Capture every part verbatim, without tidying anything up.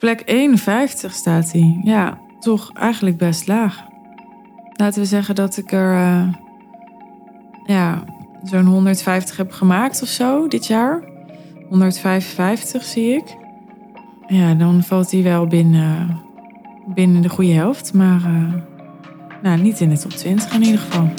Plek eenenvijftig staat hij. Ja, toch eigenlijk best laag. Laten we zeggen dat ik er uh, ja, zo'n honderdvijftig heb gemaakt of zo dit jaar. honderdvijfenvijftig zie ik. Ja, dan valt hij wel binnen, binnen de goede helft. Maar uh, nou, niet in de top twintig in ieder geval.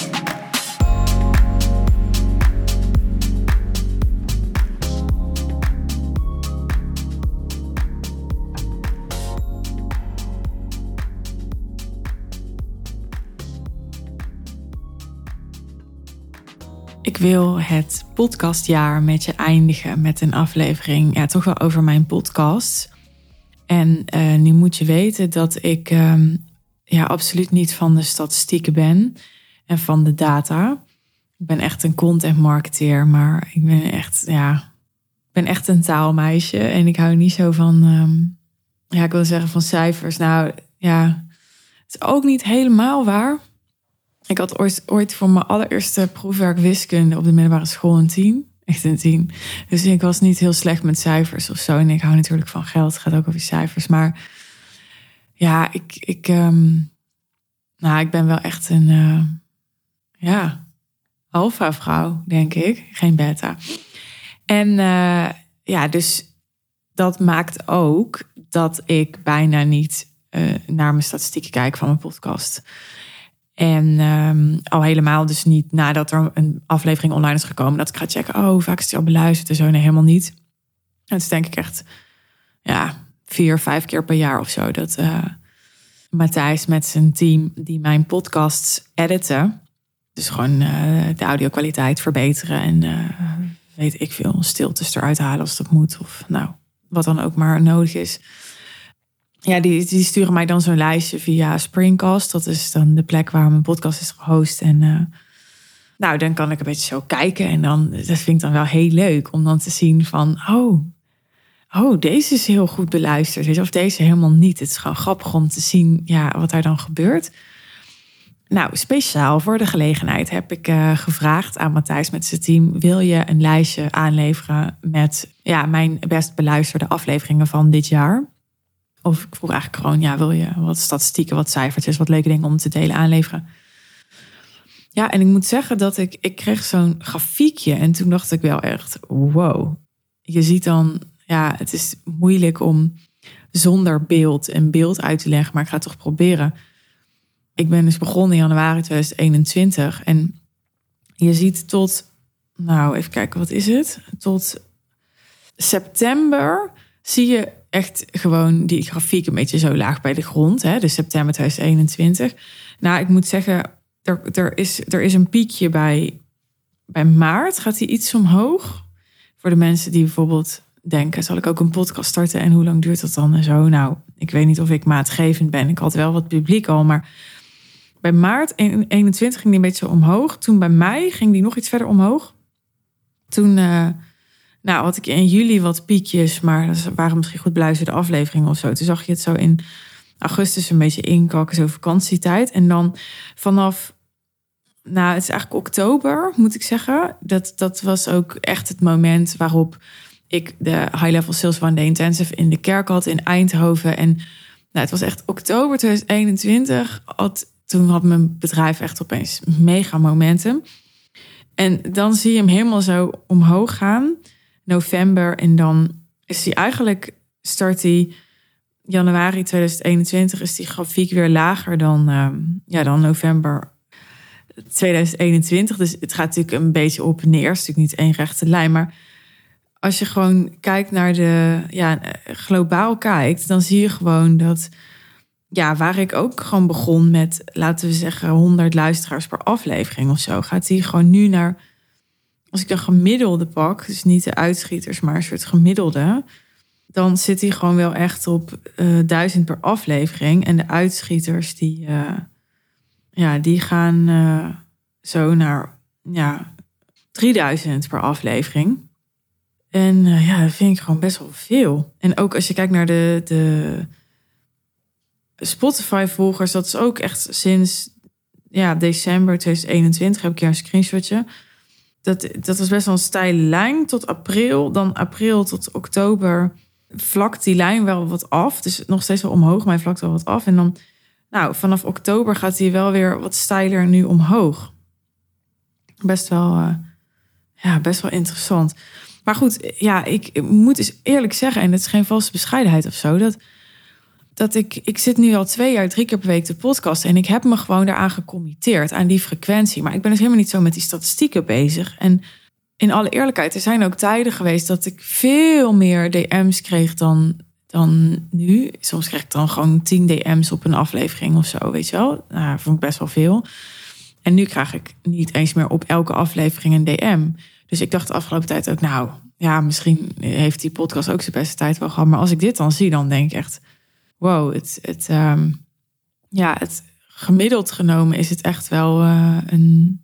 Ik wil het podcastjaar met je eindigen met een aflevering, ja, toch wel over mijn podcast. En uh, nu moet je weten dat ik um, ja, absoluut niet van de statistieken ben en van de data. Ik ben echt een content marketeer, maar ik ben echt, ja, ik ben echt een taalmeisje. En ik hou niet zo van, um, ja, ik wil zeggen van cijfers. Nou ja, het is ook niet helemaal waar. Ik had ooit, ooit voor mijn allereerste proefwerk wiskunde op de middelbare school een tien. Echt een tien. Dus ik was niet heel slecht met cijfers of zo. En ik hou natuurlijk van geld. Het gaat ook over cijfers. Maar ja, ik, ik, um, nou, ik ben wel echt een uh, ja, alpha vrouw, denk ik. Geen beta. En uh, ja, dus dat maakt ook dat ik bijna niet uh, naar mijn statistieken kijk van mijn podcast. En um, al helemaal dus niet nadat er een aflevering online is gekomen, dat ik ga checken, oh, hoe vaak is die al beluisterd en zo. Nee, helemaal niet. Dat is denk ik echt, ja, vier, vijf keer per jaar of zo. Dat uh, Matthijs met zijn team die mijn podcasts editen, dus gewoon uh, de audio-kwaliteit verbeteren en uh, weet ik veel, stiltes eruit halen als dat moet. Of nou, wat dan ook maar nodig is. Ja, die, die sturen mij dan zo'n lijstje via Springcast. Dat is dan de plek waar mijn podcast is gehost. En uh, nou, dan kan ik een beetje zo kijken. En dan, dat vind ik dan wel heel leuk om dan te zien van, oh, oh deze is heel goed beluisterd. Of deze helemaal niet. Het is gewoon grappig om te zien ja, wat daar dan gebeurt. Nou, speciaal voor de gelegenheid heb ik uh, gevraagd aan Matthijs met zijn team, wil je een lijstje aanleveren met ja, mijn best beluisterde afleveringen van dit jaar? Of ik vroeg eigenlijk gewoon, ja, wil je wat statistieken, wat cijfertjes, wat leuke dingen om te delen aanleveren? Ja, en ik moet zeggen dat ik, ik kreeg zo'n grafiekje. En toen dacht ik wel echt, wow. Je ziet dan, ja, het is moeilijk om zonder beeld een beeld uit te leggen. Maar ik ga het toch proberen. Ik ben dus begonnen in januari tweeduizend eenentwintig. En je ziet tot, nou, even kijken, wat is het? Tot september zie je echt gewoon die grafiek een beetje zo laag bij de grond. Hè? Dus september tweeduizend eenentwintig. Nou, ik moet zeggen, er, er, is, er is een piekje bij, bij maart. Gaat die iets omhoog? Voor de mensen die bijvoorbeeld denken, zal ik ook een podcast starten? En hoe lang duurt dat dan? En zo, nou, ik weet niet of ik maatgevend ben. Ik had wel wat publiek al, maar bij maart eenentwintig ging die een beetje zo omhoog. Toen bij mei ging die nog iets verder omhoog. Toen... Uh, Nou, had ik in juli wat piekjes, maar dat waren misschien goed beluisterde afleveringen of zo. Toen zag je het zo in augustus een beetje inkakken, zo vakantietijd. En dan vanaf, nou, het is eigenlijk oktober, moet ik zeggen. Dat, dat was ook echt het moment waarop ik de High Level Sales One Day Intensive in de kerk had in Eindhoven. En nou, het was echt oktober tweeduizend eenentwintig. Had, toen had mijn bedrijf echt opeens mega momentum. En dan zie je hem helemaal zo omhoog gaan. November en dan is die eigenlijk, start die januari tweeduizend eenentwintig, is die grafiek weer lager dan, uh, ja, dan november tweeduizend eenentwintig. Dus het gaat natuurlijk een beetje op en neer, het is natuurlijk niet één rechte lijn. Maar als je gewoon kijkt naar de, ja, globaal kijkt, dan zie je gewoon dat, ja, waar ik ook gewoon begon met, laten we zeggen, honderd luisteraars per aflevering of zo, gaat die gewoon nu naar, als ik een gemiddelde pak, dus niet de uitschieters, maar een soort gemiddelde, dan zit hij gewoon wel echt op uh, duizend per aflevering. En de uitschieters, die, uh, ja, die gaan uh, zo naar ja, drieduizend per aflevering. En uh, ja, dat vind ik gewoon best wel veel. En ook als je kijkt naar de, de Spotify-volgers, dat is ook echt sinds ja, december tweeduizend eenentwintig, heb ik hier een screenshotje. Dat, dat was best wel een steile lijn tot april. Dan april tot oktober vlakt die lijn wel wat af. Dus nog steeds wel omhoog, maar hij vlakt wel wat af. En dan, nou, vanaf oktober gaat hij wel weer wat steiler nu omhoog. Best wel, uh, ja, best wel interessant. Maar goed, ja, ik, ik moet eens eerlijk zeggen, en dat is geen valse bescheidenheid of zo, dat, dat ik, ik zit nu al twee jaar, drie keer per week te podcasten en ik heb me gewoon daaraan gecommitteerd, aan die frequentie. Maar ik ben dus helemaal niet zo met die statistieken bezig. En in alle eerlijkheid, er zijn ook tijden geweest dat ik veel meer D M's kreeg dan, dan nu. Soms kreeg ik dan gewoon tien D M's op een aflevering of zo, weet je wel. Nou, dat vond ik best wel veel. En nu krijg ik niet eens meer op elke aflevering een D M. Dus ik dacht de afgelopen tijd ook, nou, ja, misschien heeft die podcast ook zijn beste tijd wel gehad. Maar als ik dit dan zie, dan denk ik echt, wow, het, het, um, ja, het gemiddeld genomen is het echt wel uh, een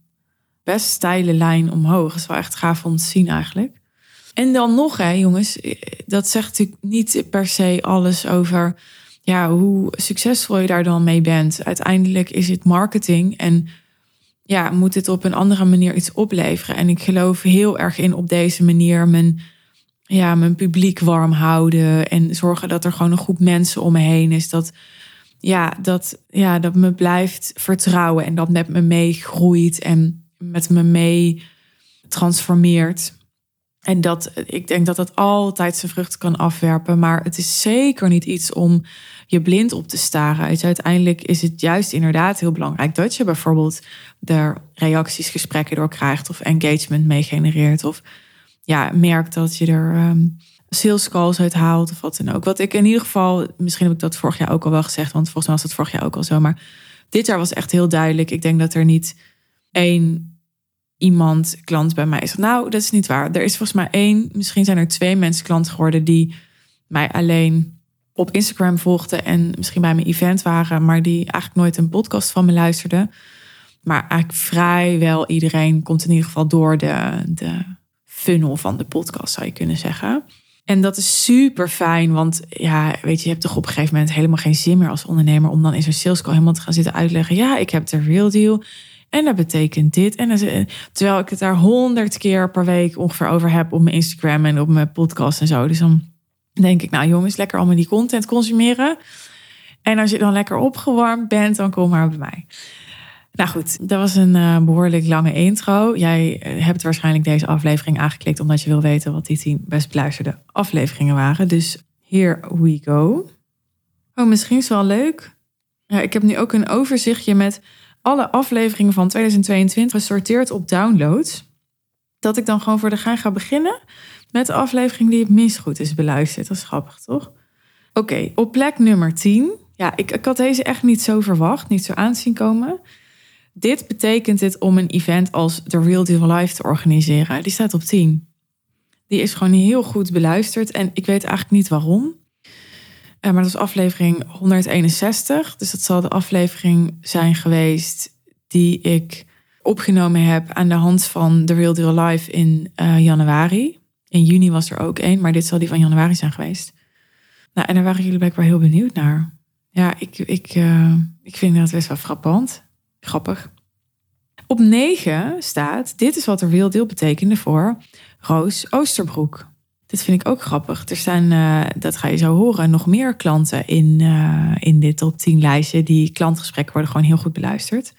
best steile lijn omhoog. Dat is wel echt gaaf om te zien eigenlijk. En dan nog, hè, jongens, dat zegt natuurlijk niet per se alles over, ja, hoe succesvol je daar dan mee bent. Uiteindelijk is het marketing en ja, moet het op een andere manier iets opleveren. En ik geloof heel erg in op deze manier mijn, ja, mijn publiek warm houden en zorgen dat er gewoon een groep mensen om me heen is. Dat, ja, dat, ja, dat me blijft vertrouwen en dat met me mee groeit en met me mee transformeert. En dat, ik denk dat dat altijd zijn vruchten kan afwerpen. Maar het is zeker niet iets om je blind op te staren. Dus uiteindelijk is het juist inderdaad heel belangrijk dat je bijvoorbeeld er reacties, gesprekken door krijgt of engagement mee genereert. Of ja, merkt dat je er um, sales calls uit haalt of wat dan ook. Wat ik in ieder geval, misschien heb ik dat vorig jaar ook al wel gezegd, want volgens mij was dat vorig jaar ook al zo. Maar dit jaar was echt heel duidelijk. Ik denk dat er niet één iemand, klant bij mij is. Nou, dat is niet waar. Er is volgens mij één, misschien zijn er twee mensen klant geworden die mij alleen op Instagram volgden en misschien bij mijn event waren, maar die eigenlijk nooit een podcast van me luisterden. Maar eigenlijk vrijwel iedereen komt in ieder geval door de, de funnel van de podcast, zou je kunnen zeggen. En dat is super fijn, want ja, weet je, je hebt toch op een gegeven moment helemaal geen zin meer als ondernemer om dan in zo'n sales call helemaal te gaan zitten uitleggen, ja, ik heb de Real Deal en dat betekent dit. En dat, terwijl ik het daar honderd keer per week ongeveer over heb op mijn Instagram en op mijn podcast en zo. Dus dan denk ik, nou jongens, lekker allemaal die content consumeren. En als je dan lekker opgewarmd bent, dan kom maar bij mij. Nou goed, dat was een uh, behoorlijk lange intro. Jij hebt waarschijnlijk deze aflevering aangeklikt omdat je wil weten wat die tien best beluisterde afleveringen waren. Dus here we go. Oh, misschien is het wel leuk. Ja, ik heb nu ook een overzichtje met alle afleveringen van tweeduizend tweeëntwintig gesorteerd op downloads. Dat ik dan gewoon voor de gein ga beginnen met de aflevering die het minst goed is beluisterd. Dat is grappig, toch? Oké, okay, op plek nummer tien. Ja, ik, ik had deze echt niet zo verwacht, niet zo aanzien komen. Dit betekent het om een event als The Real Deal Live te organiseren. Die staat op tien. Die is gewoon heel goed beluisterd en ik weet eigenlijk niet waarom. Maar dat was aflevering honderdeenenzestig. Dus dat zal de aflevering zijn geweest die ik opgenomen heb aan de hand van The Real Deal Live in uh, januari. In juni was er ook één, maar dit zal die van januari zijn geweest. Nou, en daar waren jullie blijkbaar heel benieuwd naar. Ja, ik, ik, uh, ik vind dat best wel frappant. Grappig. Op negen staat, dit is wat The Real Deal betekende voor Roos Oosterbroek. Dit vind ik ook grappig. Er zijn, uh, dat ga je zo horen, nog meer klanten in, uh, in dit top tien lijstje. Die klantgesprekken worden gewoon heel goed beluisterd.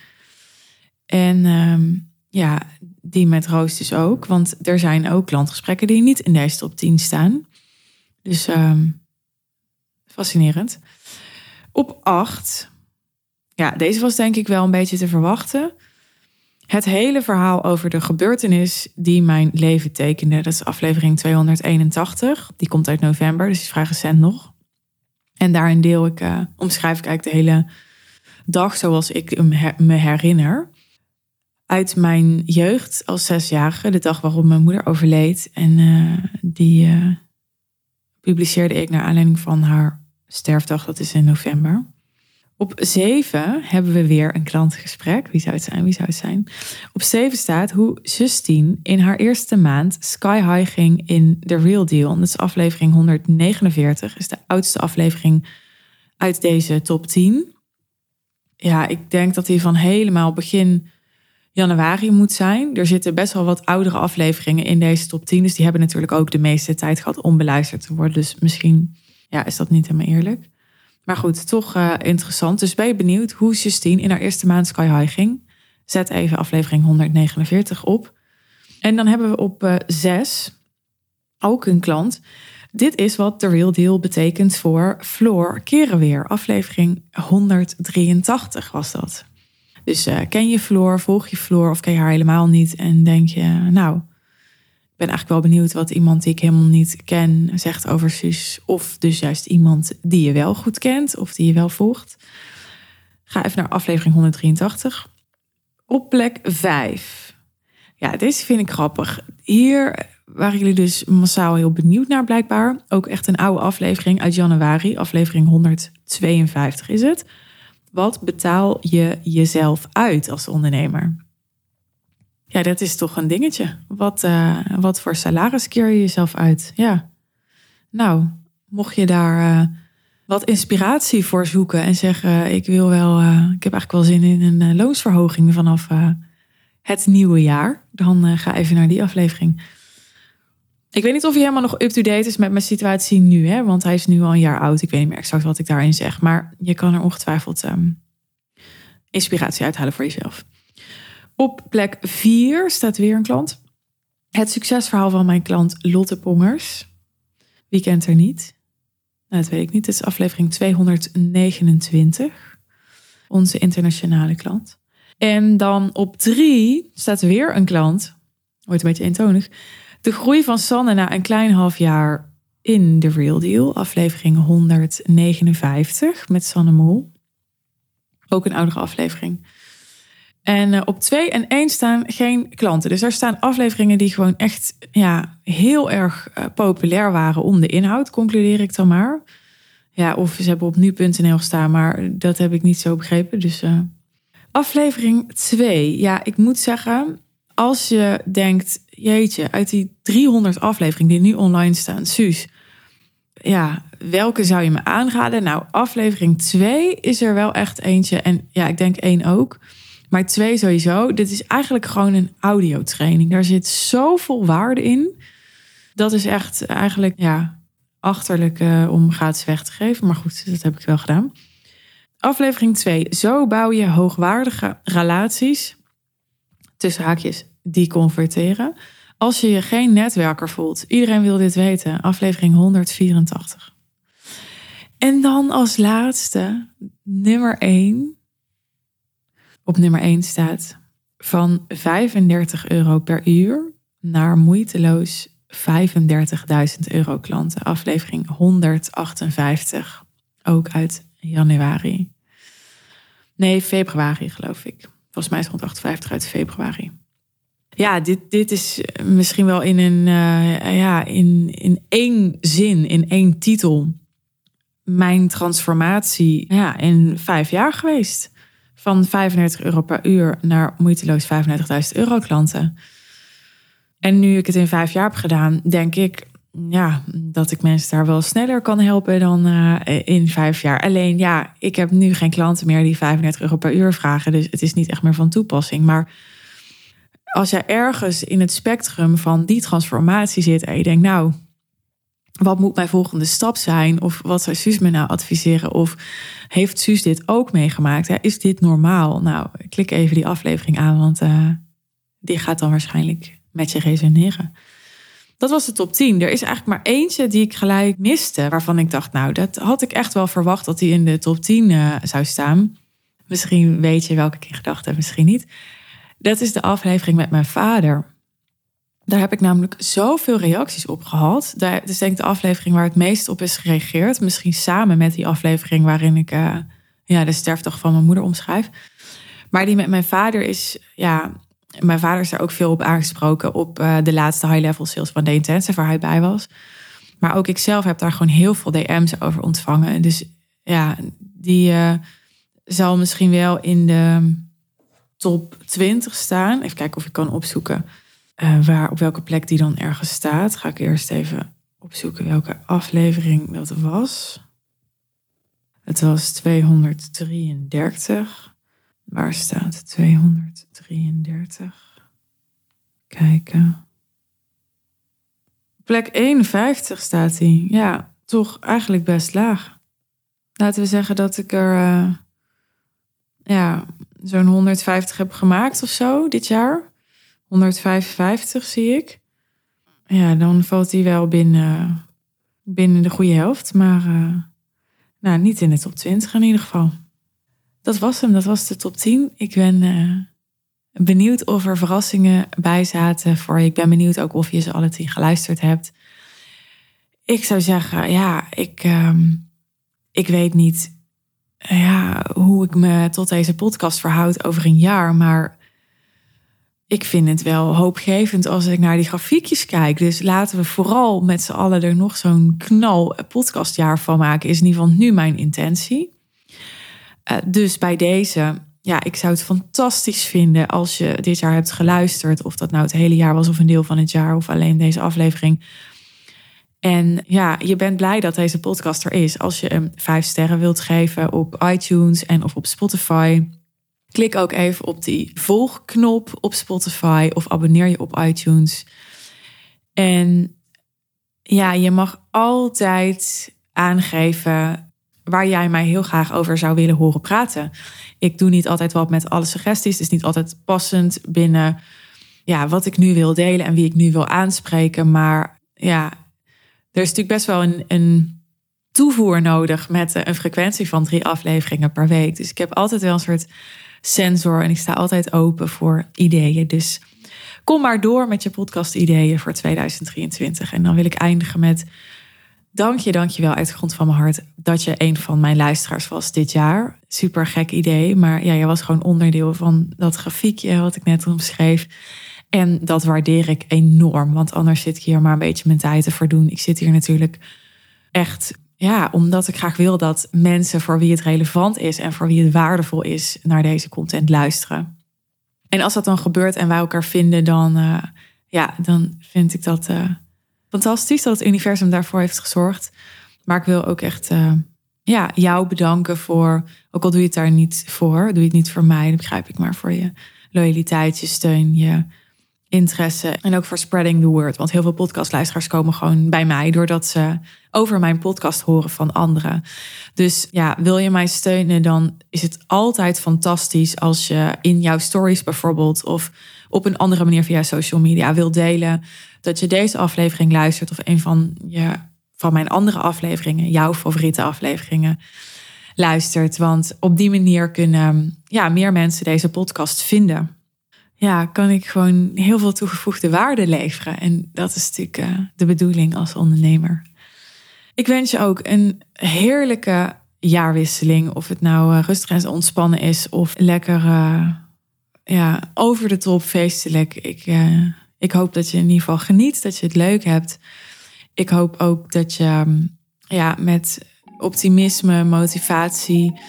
En um, ja, die met Roos dus ook. Want er zijn ook klantgesprekken die niet in deze top tien staan. Dus um, fascinerend. Op acht. Ja, deze was denk ik wel een beetje te verwachten. Het hele verhaal over de gebeurtenis die mijn leven tekende. Dat is aflevering tweehonderdeenentachtig. Die komt uit november, dus is vrij recent nog. En daarin deel ik, uh, omschrijf ik eigenlijk de hele dag zoals ik me herinner. Uit mijn jeugd als zesjarige, de dag waarop mijn moeder overleed. En uh, die uh, publiceerde ik naar aanleiding van haar sterfdag, dat is in november. Op zeven hebben we weer een klantgesprek. Wie zou het zijn, wie zou het zijn? Op zeven staat hoe Justine in haar eerste maand sky high ging in The Real Deal. Dat is aflevering honderdnegenenveertig. Is de oudste aflevering uit deze top tien. Ja, ik denk dat die van helemaal begin januari moet zijn. Er zitten best wel wat oudere afleveringen in deze top tien. Dus die hebben natuurlijk ook de meeste tijd gehad om beluisterd te worden. Dus misschien ja, is dat niet helemaal eerlijk. Maar goed, toch uh, interessant. Dus ben je benieuwd hoe Justine in haar eerste maand Sky High ging? Zet even aflevering honderdnegenenveertig op. En dan hebben we op uh, zes ook een klant. Dit is wat The Real Deal betekent voor Floor Kieren weer. Aflevering honderddrieëntachtig was dat. Dus uh, ken je Floor, volg je Floor of ken je haar helemaal niet? En denk je, nou, ik ben eigenlijk wel benieuwd wat iemand die ik helemaal niet ken zegt over Suus. Of dus juist iemand die je wel goed kent of die je wel volgt. Ga even naar aflevering honderddrieëntachtig. Op plek vijf. Ja, deze vind ik grappig. Hier waren jullie dus massaal heel benieuwd naar blijkbaar. Ook echt een oude aflevering uit januari. Aflevering honderdtweeënvijftig is het. Wat betaal je jezelf uit als ondernemer? Ja, dat is toch een dingetje. Wat, uh, wat voor salaris keer je jezelf uit? Ja. Nou, mocht je daar uh, wat inspiratie voor zoeken en zeggen: uh, ik wil wel, uh, ik heb eigenlijk wel zin in een uh, loonsverhoging vanaf uh, het nieuwe jaar. Dan uh, ga even naar die aflevering. Ik weet niet of hij helemaal nog up-to-date is met mijn situatie nu. Hè? Want hij is nu al een jaar oud. Ik weet niet meer exact wat ik daarin zeg. Maar je kan er ongetwijfeld um, inspiratie uithalen voor jezelf. Op plek vier staat weer een klant. Het succesverhaal van mijn klant Lotte Pongers. Wie kent er niet? Nou, dat weet ik niet. Het is aflevering tweehonderdnegenentwintig. Onze internationale klant. En dan op drie staat weer een klant. Wordt een beetje eentonig. De groei van Sanne na een klein half jaar in The Real Deal. Aflevering honderdnegenenvijftig met Sanne Mol. Ook een oudere aflevering. En op twee en één staan geen klanten. Dus daar staan afleveringen die gewoon echt ja, heel erg populair waren om de inhoud. Concludeer ik dan maar. Ja, of ze hebben op nu punt n l gestaan, maar dat heb ik niet zo begrepen. Dus uh... aflevering twee. Ja, ik moet zeggen, als je denkt, jeetje, uit die driehonderd afleveringen die nu online staan, Suus, ja, welke zou je me aanraden? Nou, aflevering twee is er wel echt eentje. En ja, ik denk één ook. Maar twee sowieso. Dit is eigenlijk gewoon een audiotraining. Daar zit zoveel waarde in. Dat is echt eigenlijk, ja, achterlijk uh, om gratis weg te geven. Maar goed, dat heb ik wel gedaan. Aflevering twee. Zo bouw je hoogwaardige relaties. Tussen haakjes. Die converteren. Als je je geen netwerker voelt. Iedereen wil dit weten. Aflevering honderdvierentachtig. En dan als laatste. Nummer één. Op nummer één staat. Van vijfendertig euro per uur. Naar moeiteloos vijfendertigduizend euro klanten. Aflevering honderdachtenvijftig. Ook uit januari. Nee, februari geloof ik. Volgens mij is honderdachtenvijftig uit februari. Ja, dit, dit is misschien wel in een uh, ja, in, in één zin, in één titel. Mijn transformatie ja, in vijf jaar geweest. Van vijfendertig euro per uur naar moeiteloos vijfendertigduizend euro klanten. En nu ik het in vijf jaar heb gedaan, denk ik ja, dat ik mensen daar wel sneller kan helpen dan uh, in vijf jaar. Alleen ja, ik heb nu geen klanten meer die vijfendertig euro per uur vragen. Dus het is niet echt meer van toepassing. Maar als jij ergens in het spectrum van die transformatie zit en je denkt, nou, wat moet mijn volgende stap zijn? Of wat zou Suus me nou adviseren? Of heeft Suus dit ook meegemaakt? Is dit normaal? Nou, klik even die aflevering aan, want uh, die gaat dan waarschijnlijk met je resoneren. Dat was de top tien. Er is eigenlijk maar eentje die ik gelijk miste, waarvan ik dacht, nou, dat had ik echt wel verwacht dat die in de top tien uh, zou staan. Misschien weet je welke ik in gedachten heb, misschien niet. Dat is de aflevering met mijn vader. Daar heb ik namelijk zoveel reacties op gehad. Dat is denk ik de aflevering waar het meest op is gereageerd. Misschien samen met die aflevering waarin ik uh, ja, de sterfdag van mijn moeder omschrijf. Maar die met mijn vader is... ja, mijn vader is daar ook veel op aangesproken op uh, de laatste High Level Sales One Day Intensive waar hij bij was. Maar ook ik zelf heb daar gewoon heel veel D M's over ontvangen. Dus ja, die uh, zal misschien wel in de top twintig staan. Even kijken of ik kan opzoeken uh, waar, op welke plek die dan ergens staat. Ga ik eerst even opzoeken welke aflevering dat was. Het was tweehonderddrieëndertig. Waar staat tweehonderddrieëndertig? Kijken. Plek eenenvijftig staat hij. Ja, toch eigenlijk best laag. Laten we zeggen dat ik er uh, ja, zo'n honderdvijftig heb gemaakt of zo dit jaar. honderdvijfenvijftig zie ik. Ja, dan valt hij wel binnen, binnen de goede helft. Maar uh, nou, niet in de top twintig in ieder geval. Dat was hem, dat was de top tien. Ik ben uh, benieuwd of er verrassingen bij zaten voor je. Ik ben benieuwd ook of je ze alle tien geluisterd hebt. Ik zou zeggen, ja, ik, um, ik weet niet ja, hoe ik me tot deze podcast verhoud over een jaar. Maar ik vind het wel hoopgevend als ik naar die grafiekjes kijk. Dus laten we vooral met z'n allen er nog zo'n knal podcastjaar van maken. Is in ieder geval nu mijn intentie. Uh, dus bij deze, ja, ik zou het fantastisch vinden als je dit jaar hebt geluisterd. Of dat nou het hele jaar was of een deel van het jaar of alleen deze aflevering. En ja, je bent blij dat deze podcast er is. Als je hem vijf sterren wilt geven op iTunes en of op Spotify. Klik ook even op die volgknop op Spotify of abonneer je op iTunes. En ja, je mag altijd aangeven waar jij mij heel graag over zou willen horen praten. Ik doe niet altijd wat met alle suggesties. Het is niet altijd passend binnen ja, wat ik nu wil delen en wie ik nu wil aanspreken. Maar ja, er is natuurlijk best wel een, een toevoer nodig met een frequentie van drie afleveringen per week. Dus ik heb altijd wel een soort sensor en ik sta altijd open voor ideeën. Dus kom maar door met je podcast ideeën voor tweeduizend drieëntwintig. En dan wil ik eindigen met... Dank je, dank je wel uit de grond van mijn hart dat je een van mijn luisteraars was dit jaar. Super gek idee, maar ja, je was gewoon onderdeel van dat grafiekje wat ik net omschreef. En dat waardeer ik enorm, want anders zit ik hier maar een beetje mijn tijd te verdoen. Ik zit hier natuurlijk echt, ja, omdat ik graag wil dat mensen voor wie het relevant is en voor wie het waardevol is naar deze content luisteren. En als dat dan gebeurt en wij elkaar vinden, dan, uh, ja, dan vind ik dat... Uh, Fantastisch dat het universum daarvoor heeft gezorgd. Maar ik wil ook echt uh, ja, jou bedanken voor... ook al doe je het daar niet voor, doe je het niet voor mij... dat begrijp ik, maar voor je loyaliteit, je steun, je interesse... en ook voor spreading the word. Want heel veel podcastluisteraars komen gewoon bij mij... doordat ze over mijn podcast horen van anderen. Dus ja, wil je mij steunen... dan is het altijd fantastisch als je in jouw stories bijvoorbeeld... of op een andere manier via social media wil delen... dat je deze aflevering luistert of een van, je, van mijn andere afleveringen... jouw favoriete afleveringen luistert. Want op die manier kunnen ja, meer mensen deze podcast vinden. Ja, kan ik gewoon heel veel toegevoegde waarde leveren. En dat is natuurlijk uh, de bedoeling als ondernemer. Ik wens je ook een heerlijke jaarwisseling. Of het nou uh, rustig en ontspannen is of lekker uh, ja, over de top feestelijk... Ik, uh, Ik hoop dat je in ieder geval geniet, dat je het leuk hebt. Ik hoop ook dat je ja, met optimisme, motivatie,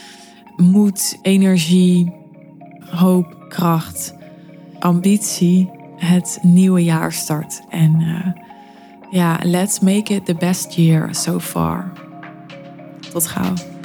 moed, energie, hoop, kracht, ambitie het nieuwe jaar start. En uh, ja, let's make it the best year so far. Tot gauw.